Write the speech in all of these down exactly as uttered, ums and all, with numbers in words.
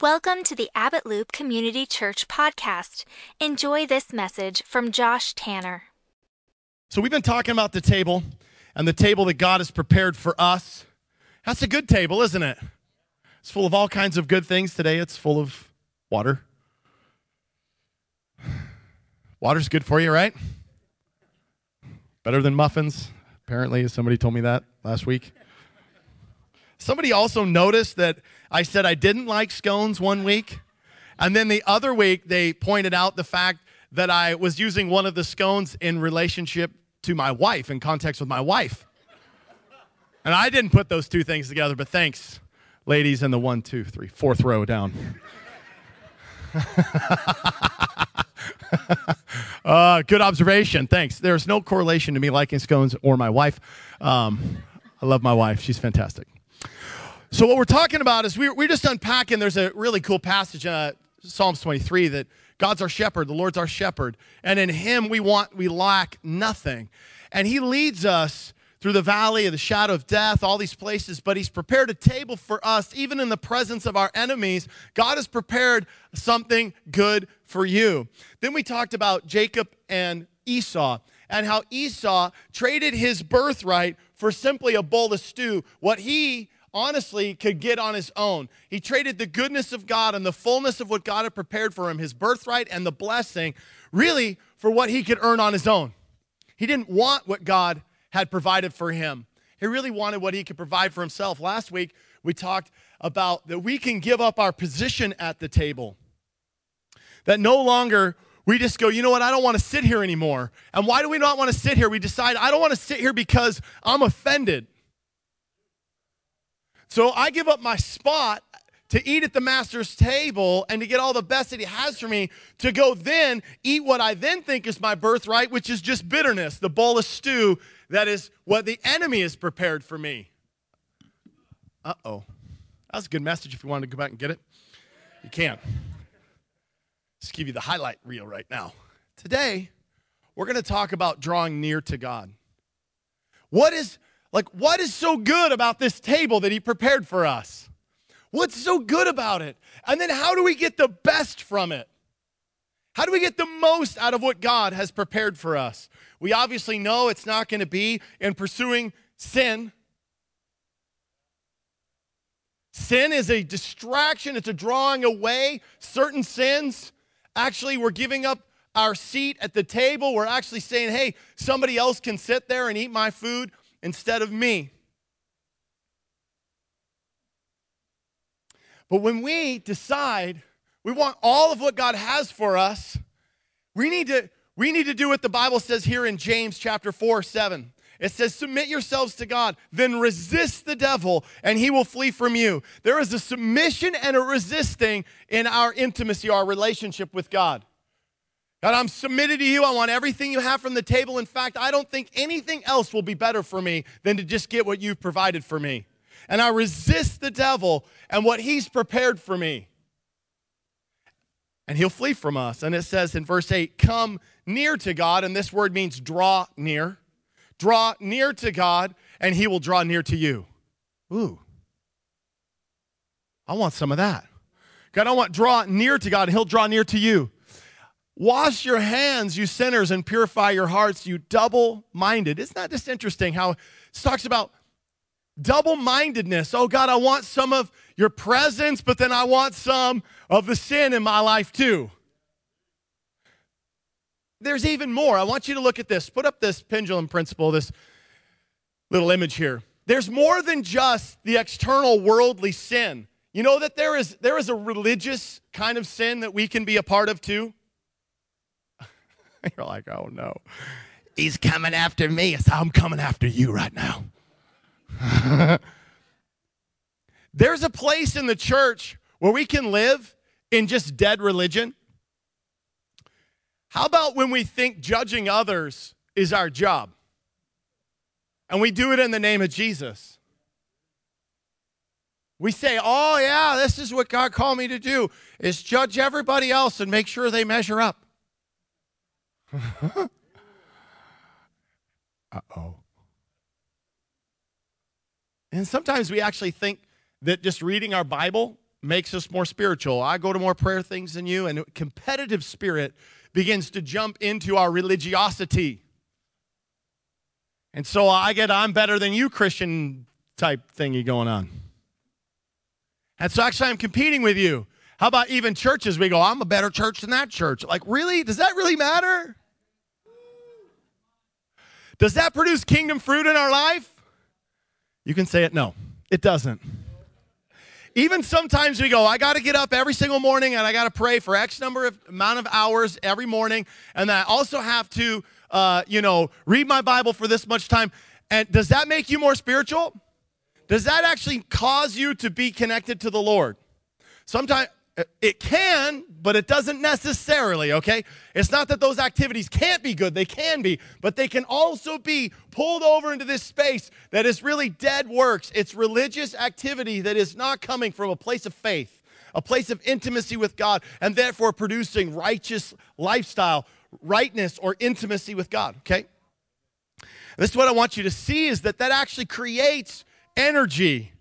Welcome to the Abbott Loop Community Church podcast. Enjoy this message from Josh Tanner. So we've been talking about the table and the table that God has prepared for us. That's a good table, isn't it? It's full of all kinds of good things. Today it's full of water. Water's good for you, right? Better than muffins, apparently. Somebody told me that last week. Somebody also noticed that I said I didn't like scones one week, and then the other week they pointed out the fact that I was using one of the scones in relationship to my wife, in context with my wife. And I didn't put those two things together, but thanks, ladies in the one, two, three, fourth row down. uh, good observation, thanks. There's no correlation to me liking scones or my wife. Um, I love my wife, she's fantastic. So what we're talking about is we're just unpacking. There's a really cool passage in uh, Psalms twenty-three that God's our shepherd, the Lord's our shepherd, and in him we want, we lack nothing. And he leads us through the valley of the shadow of death, all these places, but he's prepared a table for us, even in the presence of our enemies. God has prepared something good for you. Then we talked about Jacob and Esau, and how Esau traded his birthright for simply a bowl of stew, what he honestly could get on his own. He traded the goodness of God and the fullness of what God had prepared for him, his birthright and the blessing, really for what he could earn on his own. He didn't want what God had provided for him. He really wanted what he could provide for himself. Last week, we talked about that we can give up our position at the table, that no longer we just go, you know what, I don't want to sit here anymore. And why do we not want to sit here? We decide, I don't want to sit here because I'm offended. So I give up my spot to eat at the master's table and to get all the best that he has for me, to go then eat what I then think is my birthright, which is just bitterness, the bowl of stew that is what the enemy has prepared for me. Uh-oh. That was a good message if you wanted to go back and get it. You can. Just give you the highlight reel right now. Today, we're going to talk about drawing near to God. What is... Like, what is so good about this table that he prepared for us? What's so good about it? And then how do we get the best from it? How do we get the most out of what God has prepared for us? We obviously know it's not going to be in pursuing sin. Sin is a distraction. It's a drawing away. Certain sins, actually, we're giving up our seat at the table. We're actually saying, hey, somebody else can sit there and eat my food instead of me. But when we decide we want all of what God has for us, we need to, we need to do what the Bible says here in James chapter four, seven. It says, submit yourselves to God, then resist the devil, and he will flee from you. There is a submission and a resisting in our intimacy, our relationship with God. God, I'm submitted to you. I want everything you have from the table. In fact, I don't think anything else will be better for me than to just get what you've provided for me. And I resist the devil and what he's prepared for me. And he'll flee from us. And it says in verse eight, come near to God. And this word means draw near. Draw near to God, and he will draw near to you. Ooh, I want some of that. God, I want draw near to God, and he'll draw near to you. Wash your hands, you sinners, and purify your hearts, you double-minded. Isn't that just interesting how it talks about double-mindedness? Oh, God, I want some of your presence, but then I want some of the sin in my life too. There's even more. I want you to look at this. Put up this pendulum principle, this little image here. There's more than just the external worldly sin. You know that there is, there is a religious kind of sin that we can be a part of too. You're like, oh, no. He's coming after me. So I'm coming after you right now. There's a place in the church where we can live in just dead religion. How about when we think judging others is our job? And we do it in the name of Jesus. We say, oh, yeah, this is what God called me to do, is judge everybody else and make sure they measure up. Uh-oh. And sometimes we actually think that just reading our Bible makes us more spiritual. I go to more prayer things than you, and a competitive spirit begins to jump into our religiosity. And so I get, I'm better than you, Christian type thingy going on. And so actually I'm competing with you. How about even churches? We go, I'm a better church than that church. Like, really? Does that really matter? Does that produce kingdom fruit in our life? You can say it, no, it doesn't. Even sometimes we go, I got to get up every single morning and I got to pray for X number of amount of hours every morning. And I also have to, uh, you know, read my Bible for this much time. And does that make you more spiritual? Does that actually cause you to be connected to the Lord? Sometimes it can, but it doesn't necessarily, okay? It's not that those activities can't be good. They can be, but they can also be pulled over into this space that is really dead works. It's religious activity that is not coming from a place of faith, a place of intimacy with God, and therefore producing righteous lifestyle, rightness, or intimacy with God, okay? This is what I want you to see, is that that actually creates energy,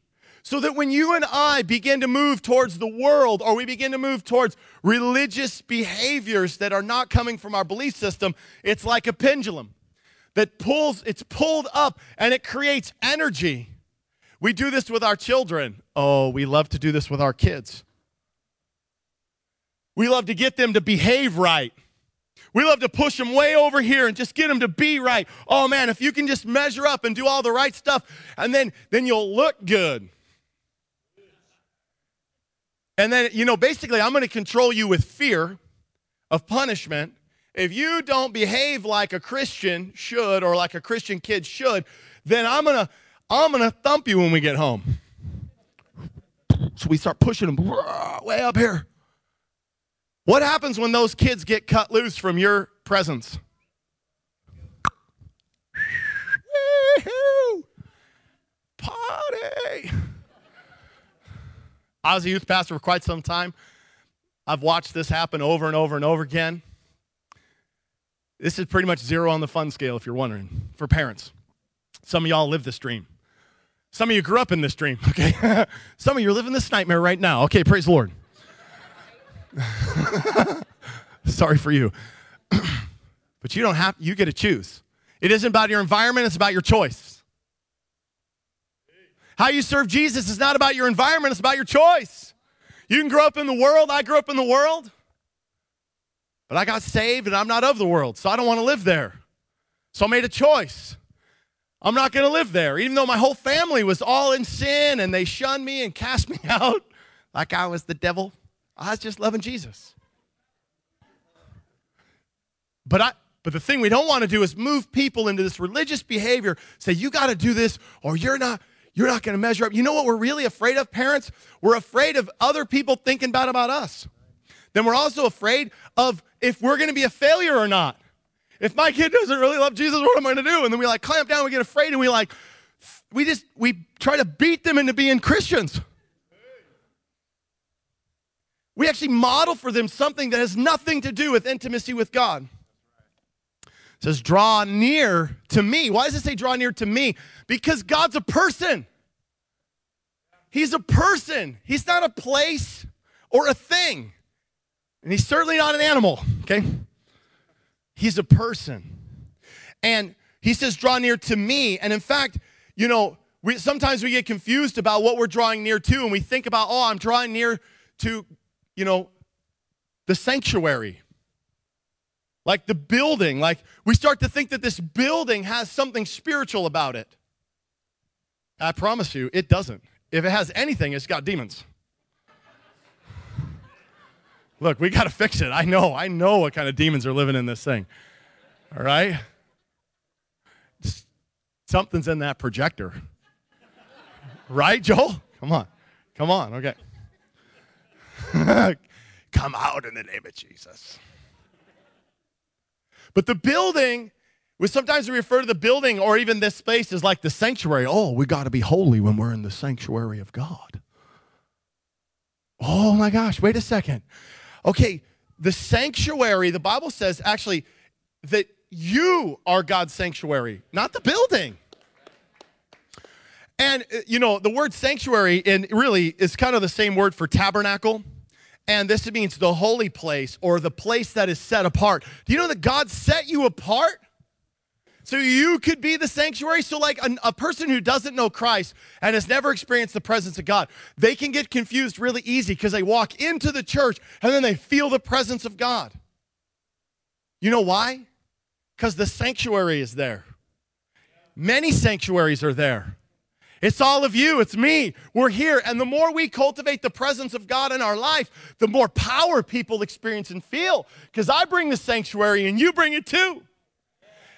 so that when you and I begin to move towards the world, or we begin to move towards religious behaviors that are not coming from our belief system, it's like a pendulum that pulls, it's pulled up and it creates energy. We do this with our children. Oh, we love to do this with our kids. We love to get them to behave right. We love to push them way over here and just get them to be right. Oh, man, if you can just measure up and do all the right stuff, and then, then you'll look good. And then, you know, basically, I'm going to control you with fear of punishment. If you don't behave like a Christian should, or like a Christian kid should, then I'm going to I'm going to thump you when we get home. So we start pushing them way up here. What happens when those kids get cut loose from your presence? Party! I was a youth pastor for quite some time. I've watched this happen over and over and over again. This is pretty much zero on the fun scale, if you're wondering, for parents. Some of y'all live this dream. Some of you grew up in this dream, okay? Some of you are living this nightmare right now. Okay, praise the Lord. Sorry for you. But you don't have, you get to choose. It isn't about your environment, it's about your choice. How you serve Jesus is not about your environment, it's about your choice. You can grow up in the world. I grew up in the world, but I got saved and I'm not of the world, so I don't want to live there. So I made a choice. I'm not going to live there, even though my whole family was all in sin and they shunned me and cast me out like I was the devil. I was just loving Jesus. But I, but the thing we don't want to do is move people into this religious behavior, say, you got to do this or you're not, you're not going to measure up. You know what we're really afraid of, parents? We're afraid of other people thinking bad about us. Then we're also afraid of if we're going to be a failure or not. If my kid doesn't really love Jesus, what am I going to do? And then we like clamp down, we get afraid, and we like, we just, we try to beat them into being Christians. We actually model for them something that has nothing to do with intimacy with God. It says, draw near to me. Why does it say draw near to me? Because God's a person. He's a person. He's not a place or a thing. And he's certainly not an animal, okay? He's a person. And he says, draw near to me. And in fact, you know, we, sometimes we get confused about what we're drawing near to, and we think about, oh, I'm drawing near to God. You know, the sanctuary, like the building, like we start to think that this building has something spiritual about it. I promise you, it doesn't. If it has anything, it's got demons. Look, we got to fix it. I know, I know what kind of demons are living in this thing. All right? Just, something's in that projector. Right, Joel? Come on. Come on, okay. Come out in the name of Jesus. But the building, we sometimes we refer to the building or even this space as like the sanctuary. Oh, we got to be holy when we're in the sanctuary of God. Oh my gosh, wait a second. Okay, the sanctuary, the Bible says actually that you are God's sanctuary, not the building. And, you know, the word sanctuary in really is kind of the same word for tabernacle. And this means the holy place or the place that is set apart. Do you know that God set you apart so you could be the sanctuary? So like an, a person who doesn't know Christ and has never experienced the presence of God, they can get confused really easy because they walk into the church and then they feel the presence of God. You know why? Because the sanctuary is there. Many sanctuaries are there. It's all of you, it's me, we're here. And the more we cultivate the presence of God in our life, the more power people experience and feel. Because I bring the sanctuary and you bring it too.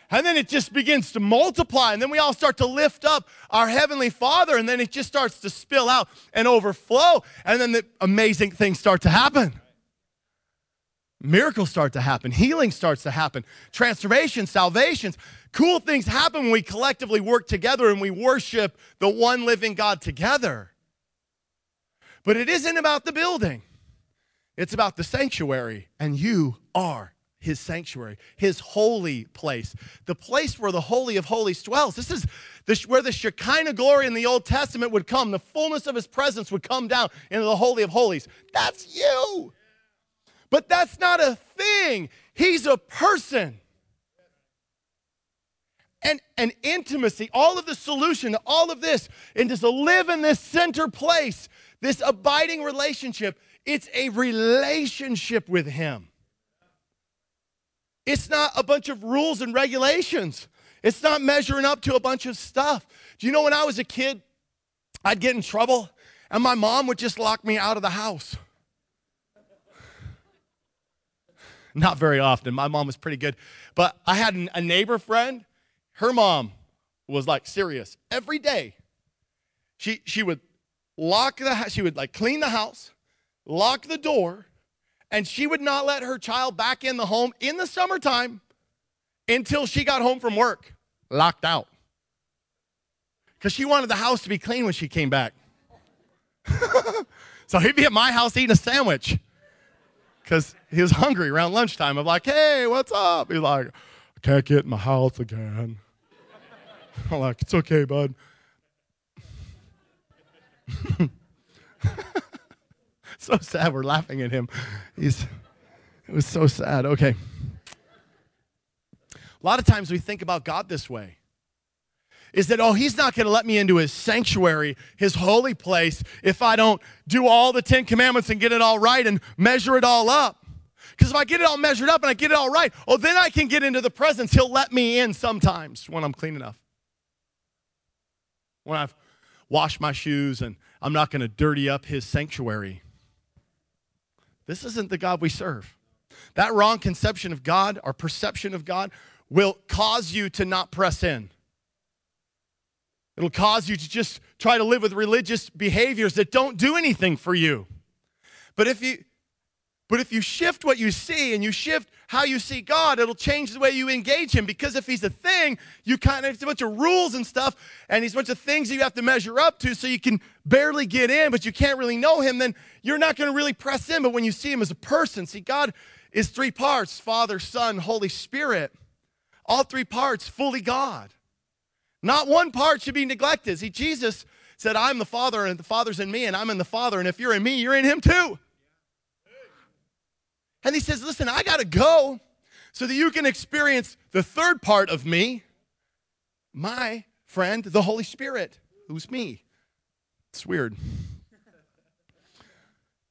And then it just begins to multiply. And then we all start to lift up our Heavenly Father. And then it just starts to spill out and overflow. And then the amazing things start to happen. Miracles start to happen. Healing starts to happen. Transformation, salvations. Cool things happen when we collectively work together and we worship the one living God together. But it isn't about the building. It's about the sanctuary, and you are his sanctuary, his holy place, the place where the Holy of Holies dwells. This is the, where the Shekinah glory in the Old Testament would come. The fullness of his presence would come down into the Holy of Holies. That's you. But that's not a thing. He's a person. And, and intimacy, all of the solution to all of this, and just to live in this center place, this abiding relationship, it's a relationship with him. It's not a bunch of rules and regulations. It's not measuring up to a bunch of stuff. Do you know when I was a kid, I'd get in trouble, and my mom would just lock me out of the house. Not very often. My mom was pretty good. But I had an, a neighbor friend. Her mom was like serious. Every day, she she would lock the house, she would like clean the house, lock the door, and she would not let her child back in the home in the summertime until she got home from work, locked out. Because she wanted the house to be clean when she came back. So he'd be at my house eating a sandwich because he was hungry around lunchtime. I'm like, hey, what's up? He's like, I can't get in my house again. I'm like, it's okay, bud. So sad we're laughing at him. He's, it was so sad. Okay. A lot of times we think about God this way. Is that, oh, he's not going to let me into his sanctuary, his holy place, if I don't do all the Ten Commandments and get it all right and measure it all up. Because if I get it all measured up and I get it all right, oh, then I can get into the presence. He'll let me in sometimes when I'm clean enough. When I've washed my shoes and I'm not going to dirty up his sanctuary. This isn't the God we serve. That wrong conception of God, our perception of God, will cause you to not press in. It'll cause you to just try to live with religious behaviors that don't do anything for you. But if you, but if you shift what you see and you shift how you see God, it'll change the way you engage him. Because if he's a thing, you kind of, it's a bunch of rules and stuff, and he's a bunch of things that you have to measure up to so you can barely get in, but you can't really know him, then you're not going to really press in. But when you see him as a person, see, God is three parts, Father, Son, Holy Spirit. All three parts, fully God. Not one part should be neglected. See, Jesus said, I'm the Father, and the Father's in me, and I'm in the Father, and if you're in me, you're in him too. And he says, listen, I got to go so that you can experience the third part of me, my friend, the Holy Spirit, who's me. It's weird.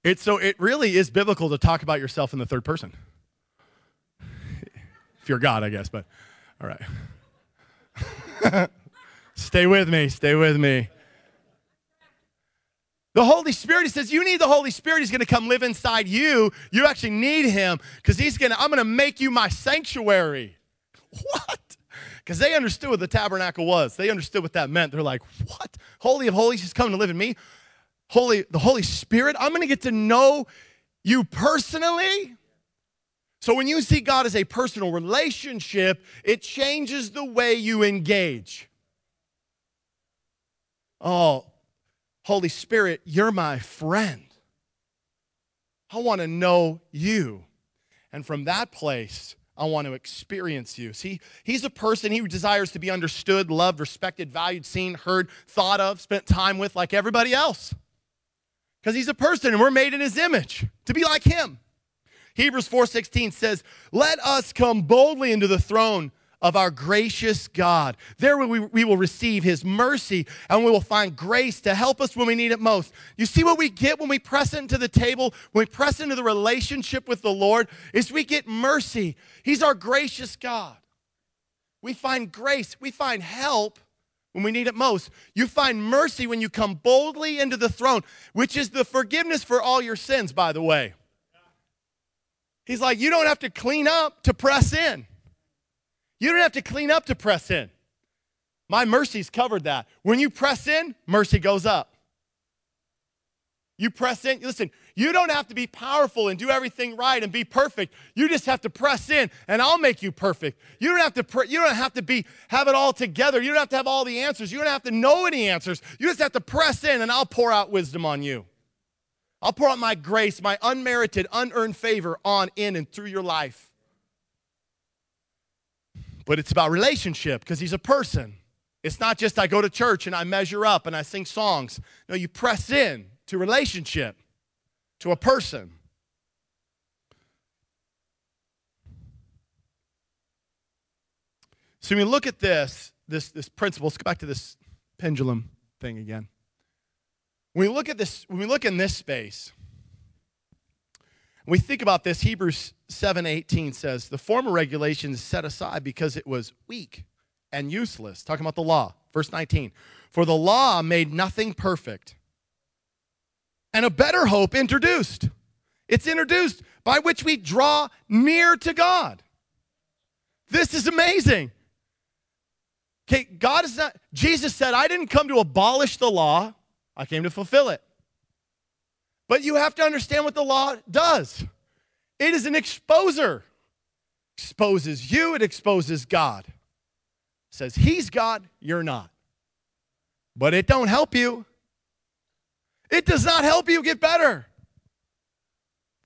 It's so it really is biblical to talk about yourself in the third person. If you're God, I guess, but all right. Stay with me, stay with me. The Holy Spirit, he says, you need the Holy Spirit. He's going to come live inside you. You actually need him because he's going to, I'm going to make you my sanctuary. What? Because they understood what the tabernacle was. They understood what that meant. They're like, what? Holy of Holies, he's coming to live in me. Holy, the Holy Spirit, I'm going to get to know you personally. So when you see God as a personal relationship, it changes the way you engage. Oh, Holy Spirit, you're my friend. I want to know you. And from that place, I want to experience you. See, he's a person, he desires to be understood, loved, respected, valued, seen, heard, thought of, spent time with like everybody else. Because he's a person and we're made in his image to be like him. Hebrews four sixteen says, let us come boldly into the throne of our gracious God. There we, we will receive his mercy and we will find grace to help us when we need it most. You see what we get when we press into the table, when we press into the relationship with the Lord, is we get mercy. He's our gracious God. We find grace. We find help when we need it most. You find mercy when you come boldly into the throne, which is the forgiveness for all your sins, by the way. He's like, you don't have to clean up to press in. You don't have to clean up to press in. My mercy's covered that. When you press in, mercy goes up. You press in. Listen, you don't have to be powerful and do everything right and be perfect. You just have to press in, and I'll make you perfect. You don't have to pre- you don't have to be have it all together. You don't have to have all the answers. You don't have to know any answers. You just have to press in, and I'll pour out wisdom on you. I'll pour out my grace, my unmerited, unearned favor on in and through your life. But it's about relationship because he's a person. It's not just I go to church and I measure up and I sing songs. No, you press in to relationship, to a person. So when we look at this, this, this principle, let's go back to this pendulum thing again. When we look at this, when we look in this space, we think about this, Hebrews seven eighteen says, the former regulation is set aside because it was weak and useless. Talking about the law, verse nineteen. For the law made nothing perfect, and a better hope introduced. It's introduced by which we draw near to God. This is amazing. Okay, God is not, Jesus said, I didn't come to abolish the law, I came to fulfill it. But you have to understand what the law does. It is an exposer. Exposes you, it exposes God. Says he's God, you're not. But it don't help you. It does not help you get better.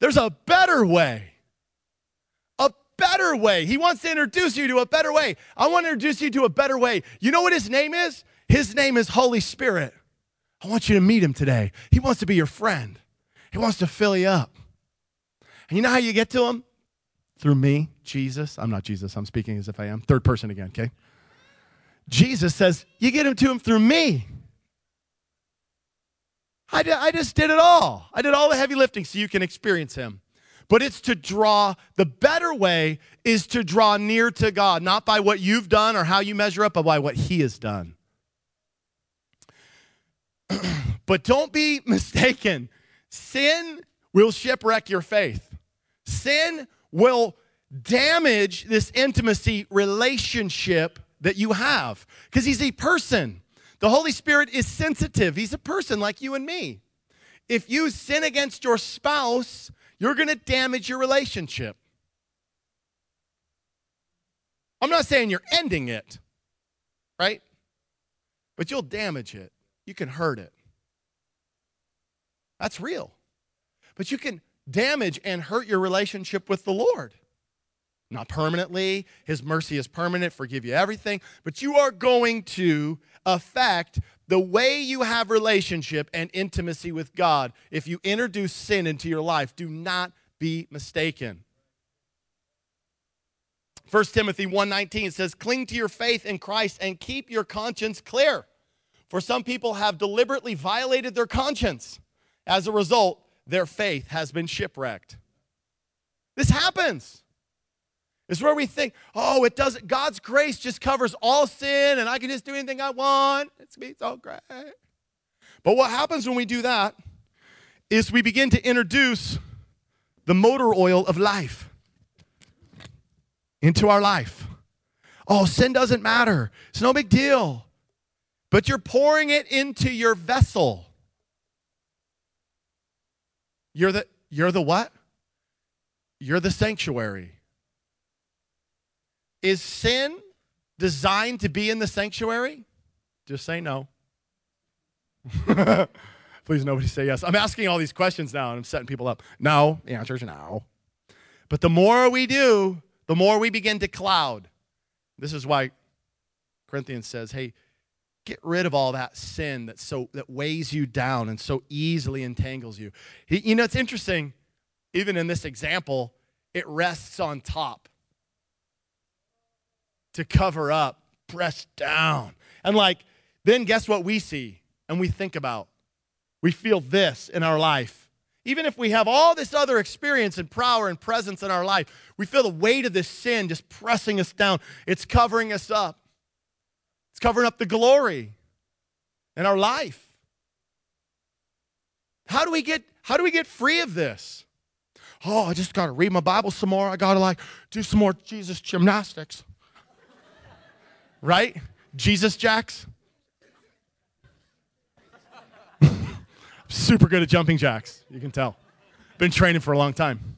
There's a better way. A better way. He wants to introduce you to a better way. I want to introduce you to a better way. You know what his name is? His name is Holy Spirit. I want you to meet him today. He wants to be your friend. He wants to fill you up. And you know how you get to him? Through me, Jesus. I'm not Jesus. I'm speaking as if I am. Third person again, okay? Jesus says, you get him to him through me. I, did, I just did it all. I did all the heavy lifting so you can experience him. But it's to draw, the better way is to draw near to God, not by what you've done or how you measure up, but by what he has done. But don't be mistaken. Sin will shipwreck your faith. Sin will damage this intimacy relationship that you have because he's a person. The Holy Spirit is sensitive. He's a person like you and me. If you sin against your spouse, you're going to damage your relationship. I'm not saying you're ending it, right? But you'll damage it. You can hurt it. That's real. But you can damage and hurt your relationship with the Lord. Not permanently. His mercy is permanent, forgive you everything. But you are going to affect the way you have relationship and intimacy with God if you introduce sin into your life. Do not be mistaken. First Timothy one nineteen says, cling to your faith in Christ and keep your conscience clear. For some people have deliberately violated their conscience. As a result, their faith has been shipwrecked. This happens. It's where we think, oh, it doesn't, God's grace just covers all sin and I can just do anything I want. It's me, it's all great. But what happens when we do that is we begin to introduce the motor oil of life into our life. Oh, sin doesn't matter. It's no big deal. But you're pouring it into your vessel. You're the, you're the what? You're the sanctuary. Is sin designed to be in the sanctuary? Just say no. Please, nobody say yes. I'm asking all these questions now, and I'm setting people up. No, the answer is no. But the more we do, the more we begin to cloud. This is why Corinthians says, hey, get rid of all that sin that so that weighs you down and so easily entangles you. He, you know, it's interesting, even in this example, it rests on top to cover up, press down. And like, then guess what we see and we think about? We feel this in our life. Even if we have all this other experience and power and presence in our life, we feel the weight of this sin just pressing us down. It's covering us up. It's covering up the glory in our life. How do we get, how do we get free of this? Oh, I just got to read my Bible some more. I got to like do some more Jesus gymnastics. Right? Jesus jacks. Super good at jumping jacks, you can tell. Been training for a long time.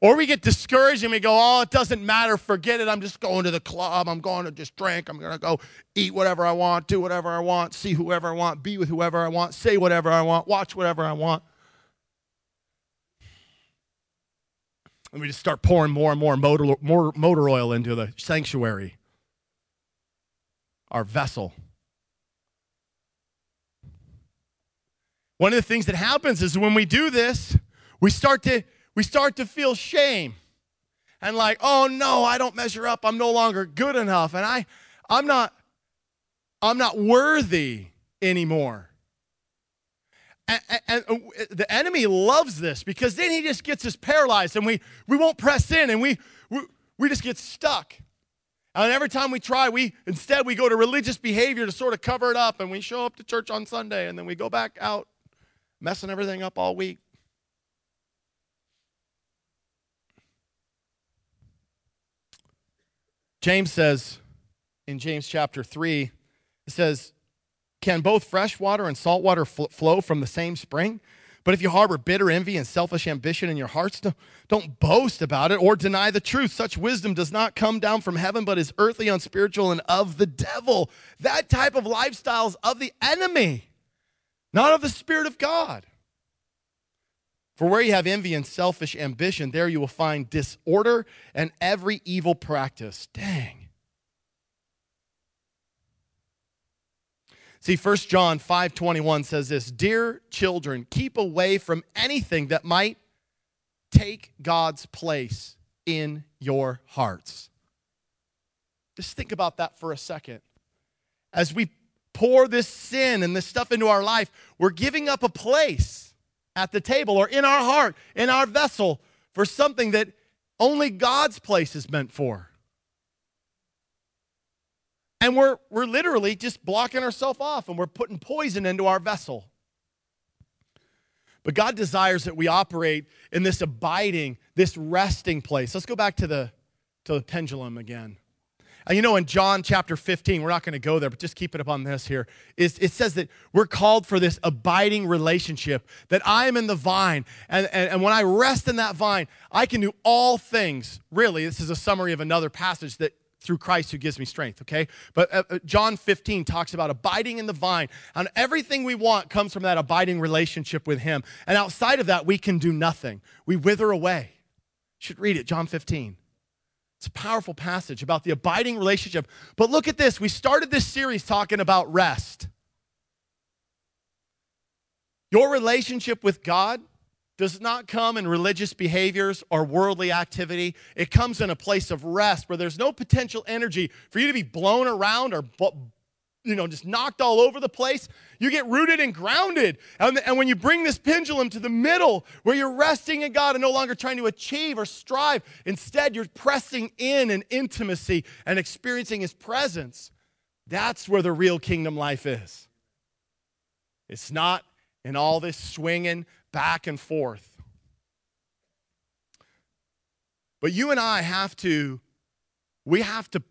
Or we get discouraged and we go, oh, it doesn't matter, forget it, I'm just going to the club, I'm going to just drink, I'm going to go eat whatever I want, do whatever I want, see whoever I want, be with whoever I want, say whatever I want, watch whatever I want. And we just start pouring more and more motor, more motor oil into the sanctuary, our vessel. One of the things that happens is when we do this, we start to we start to feel shame. And like, oh no, I don't measure up. I'm no longer good enough. And I I'm not I'm not worthy anymore. And, and, and the enemy loves this because then he just gets us paralyzed and we we won't press in and we we, we just get stuck. And every time we try, we instead we go to religious behavior to sort of cover it up, and we show up to church on Sunday and then we go back out, messing everything up all week. James says in James chapter three, it says, can both fresh water and salt water fl- flow from the same spring? But if you harbor bitter envy and selfish ambition in your hearts, don't, don't boast about it or deny the truth. Such wisdom does not come down from heaven, but is earthly, unspiritual, and of the devil. That type of lifestyle is of the enemy, not of the Spirit of God. For where you have envy and selfish ambition, there you will find disorder and every evil practice. Dang. See, First John five twenty-one says this, dear children, keep away from anything that might take God's place in your hearts. Just think about that for a second. As we pour this sin and this stuff into our life, we're giving up a place at the table or in our heart, in our vessel, for something that only God's place is meant for. And we're we're literally just blocking ourselves off and we're putting poison into our vessel. But God desires that we operate in this abiding, this resting place. Let's go back to the, to the pendulum again. And you know, in John chapter fifteen, we're not going to go there, but just keep it up on this here. It's, it says that we're called for this abiding relationship, that I am in the vine. And, and, and when I rest in that vine, I can do all things. Really, this is a summary of another passage that through Christ who gives me strength, okay? But uh, John fifteen talks about abiding in the vine, and everything we want comes from that abiding relationship with him. And outside of that, we can do nothing. We wither away. You should read it, John fifteen. It's a powerful passage about the abiding relationship. But look at this. We started this series talking about rest. Your relationship with God does not come in religious behaviors or worldly activity. It comes in a place of rest where there's no potential energy for you to be blown around or, you know, just knocked all over the place. You get rooted and grounded. And, and when you bring this pendulum to the middle where you're resting in God and no longer trying to achieve or strive, instead you're pressing in in intimacy and experiencing his presence. That's where the real kingdom life is. It's not in all this swinging back and forth. But you and I have to, we have to,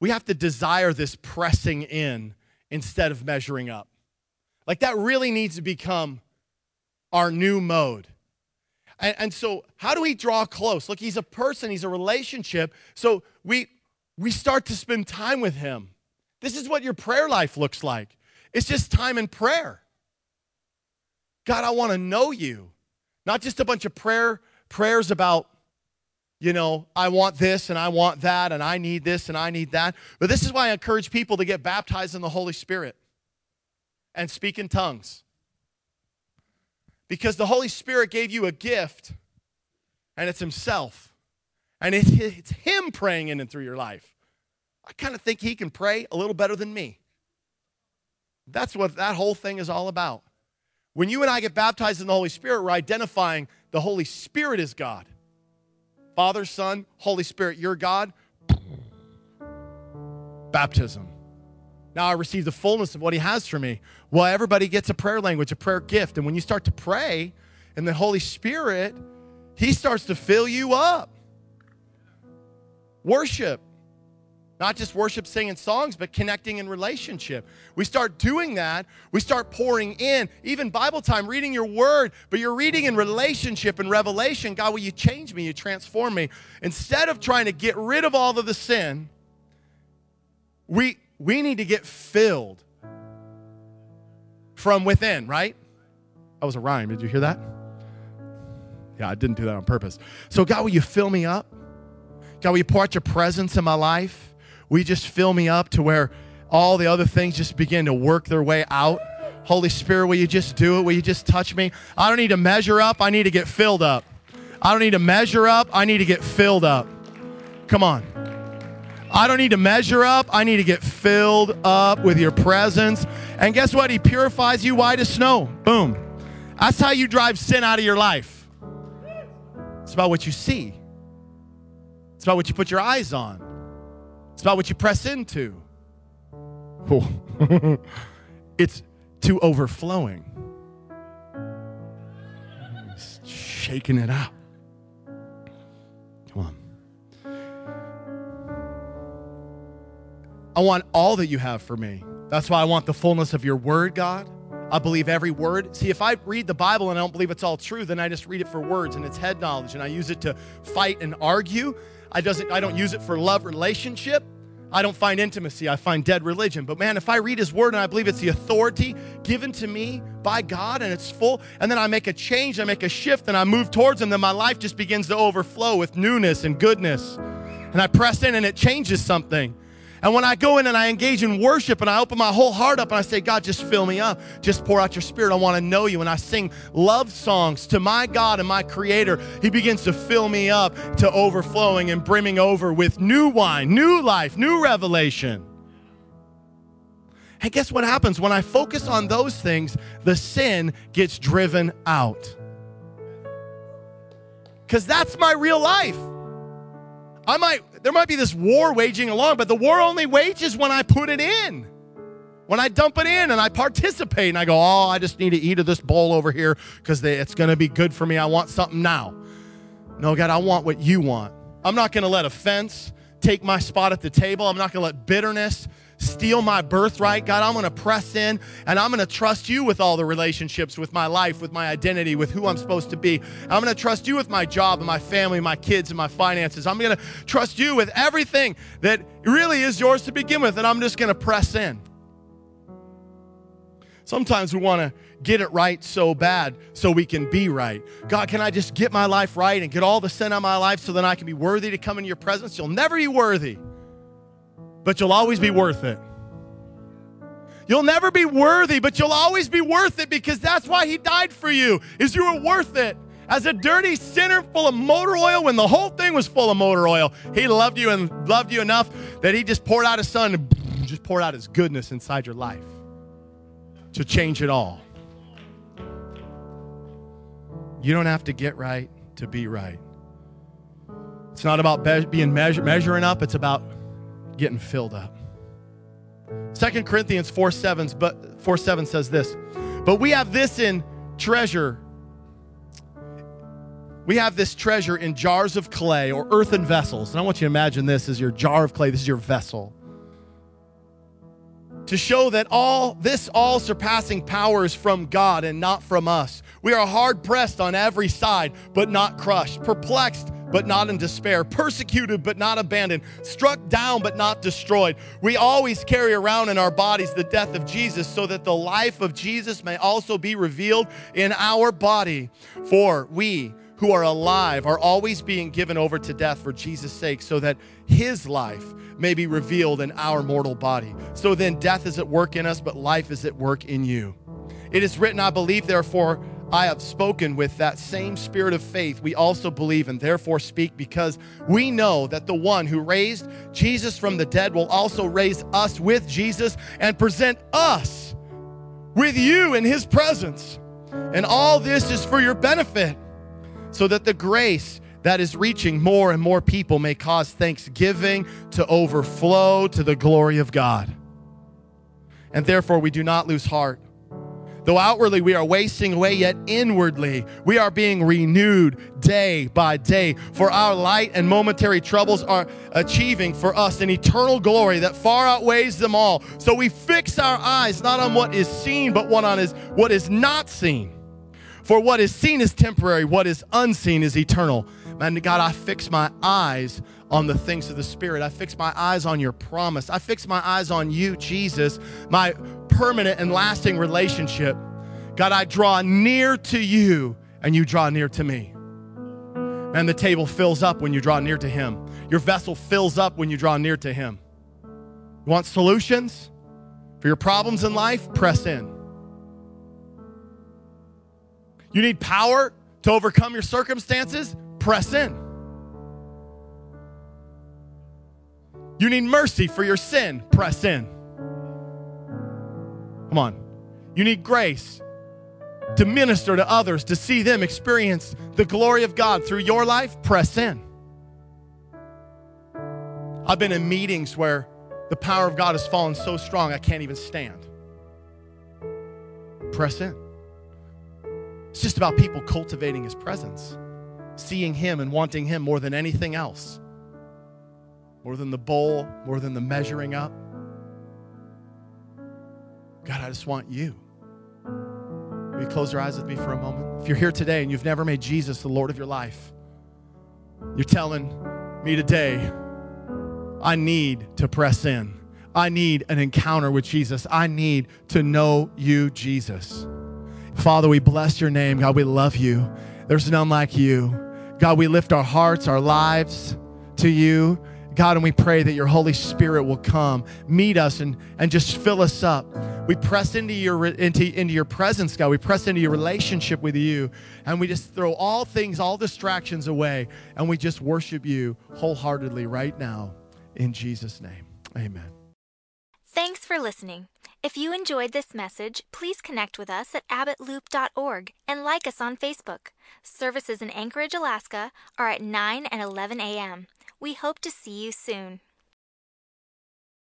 we have to desire this pressing in instead of measuring up. Like that really needs to become our new mode. And, and so how do we draw close? Look, he's a person, he's a relationship. So we we start to spend time with him. This is what your prayer life looks like. It's just time in prayer. God, I want to know you. Not just a bunch of prayer prayers about you know, I want this and I want that and I need this and I need that. But this is why I encourage people to get baptized in the Holy Spirit and speak in tongues. Because the Holy Spirit gave you a gift, and it's Himself. And it's, it's Him praying in and through your life. I kind of think He can pray a little better than me. That's what that whole thing is all about. When you and I get baptized in the Holy Spirit, we're identifying the Holy Spirit is God. Father, Son, Holy Spirit, you're God. Baptism. Now I receive the fullness of what He has for me. Well, everybody gets a prayer language, a prayer gift. And when you start to pray in the Holy Spirit, He starts to fill you up. Worship. Not just worship, singing songs, but connecting in relationship. We start doing that. We start pouring in. Even Bible time, reading your word, but you're reading in relationship and revelation. God, will you change me? You transform me. Instead of trying to get rid of all of the sin, we, we need to get filled from within, right? That was a rhyme. Did you hear that? Yeah, I didn't do that on purpose. So God, will you fill me up? God, will you pour out your presence in my life? We just fill me up to where all the other things just begin to work their way out. Holy Spirit, will you just do it? Will you just touch me? I don't need to measure up. I need to get filled up. I don't need to measure up. I need to get filled up. Come on. I don't need to measure up. I need to get filled up with your presence. And guess what? He purifies you white as snow. Boom. That's how you drive sin out of your life. It's about what you see. It's about what you put your eyes on. It's about what you press into. Oh. It's to overflowing. Just shaking it out. Come on. I want all that you have for me. That's why I want the fullness of your word, God. I believe every word. See, if I read the Bible and I don't believe it's all true, then I just read it for words and it's head knowledge, and I use it to fight and argue. I doesn't. I don't use it for love relationship. I don't find intimacy. I find dead religion. But man, if I read His word and I believe it's the authority given to me by God and it's full, and then I make a change, I make a shift, and I move towards Him, then my life just begins to overflow with newness and goodness. And I press in and it changes something. And when I go in and I engage in worship and I open my whole heart up and I say, God, just fill me up. Just pour out your spirit. I want to know you. And I sing love songs to my God and my Creator. He begins to fill me up to overflowing and brimming over with new wine, new life, new revelation. And guess what happens? When I focus on those things, the sin gets driven out. Because that's my real life. I might, there might be this war waging along, but the war only wages when I put it in, when I dump it in and I participate and I go, oh, I just need to eat of this bowl over here because it's going to be good for me. I want something now. No, God, I want what you want. I'm not going to let offense take my spot at the table. I'm not going to let bitterness steal my birthright. God, I'm going to press in and I'm going to trust you with all the relationships, with my life, with my identity, with who I'm supposed to be. I'm going to trust you with my job and my family, my kids and my finances. I'm going to trust you with everything that really is yours to begin with, and I'm just going to press in. Sometimes we want to get it right so bad so we can be right. God, can I just get my life right and get all the sin out of my life so then I can be worthy to come into your presence? You'll never be worthy. But you'll always be worth it. You'll never be worthy, but you'll always be worth it, because that's why He died for you, is you were worth it. As a dirty sinner full of motor oil, when the whole thing was full of motor oil, He loved you and loved you enough that He just poured out His Son and just poured out His goodness inside your life to change it all. You don't have to get right to be right. It's not about being measure, measuring up. It's about getting filled up. Second Corinthians four seven says this, but we have this in treasure. We have this treasure in jars of clay or earthen vessels. And I want you to imagine this as your jar of clay. This is your vessel. To show that all this all surpassing power is from God and not from us. We are hard pressed on every side, but not crushed, perplexed, but not in despair, persecuted, but not abandoned, struck down, but not destroyed. We always carry around in our bodies the death of Jesus, so that the life of Jesus may also be revealed in our body. For we who are alive are always being given over to death for Jesus' sake, so that his life may be revealed in our mortal body. So then death is at work in us, but life is at work in you. It is written, I believe, therefore I have spoken. With that same spirit of faith, we also believe and therefore speak, because we know that the one who raised Jesus from the dead will also raise us with Jesus and present us with you in his presence. And all this is for your benefit, so that the grace that is reaching more and more people may cause thanksgiving to overflow to the glory of God. And therefore we do not lose heart. Though outwardly we are wasting away, yet inwardly we are being renewed day by day. For our light and momentary troubles are achieving for us an eternal glory that far outweighs them all. So we fix our eyes not on what is seen, but what on is what is not seen. For what is seen is temporary, what is unseen is eternal. And God, I fix my eyes on the things of the Spirit. I fix my eyes on your promise. I fix my eyes on you, Jesus, my permanent and lasting relationship. God, I draw near to you and you draw near to me. And the table fills up when you draw near to him. Your vessel fills up when you draw near to him. You want solutions for your problems in life? Press in. You need power to overcome your circumstances? Press in. You need mercy for your sin? Press in. Come on. You need grace to minister to others, to see them experience the glory of God through your life? Press in. I've been in meetings where the power of God has fallen so strong I can't even stand. Press in. It's just about people cultivating his presence, seeing him and wanting him more than anything else. More than the bowl, more than the measuring up. God, I just want you. Will you close your eyes with me for a moment? If you're here today and you've never made Jesus the Lord of your life, you're telling me today, I need to press in. I need an encounter with Jesus. I need to know you, Jesus. Father, we bless your name. God, we love you. There's none like you. God, we lift our hearts, our lives to you. God, and we pray that your Holy Spirit will come, meet us, and, and just fill us up. We press into your, into, into your presence, God. We press into your relationship with you, and we just throw all things, all distractions away, and we just worship you wholeheartedly right now in Jesus' name. Amen. Thanks for listening. If you enjoyed this message, please connect with us at abbott loop dot org and like us on Facebook. Services in Anchorage, Alaska are at nine and eleven a.m. We hope to see you soon.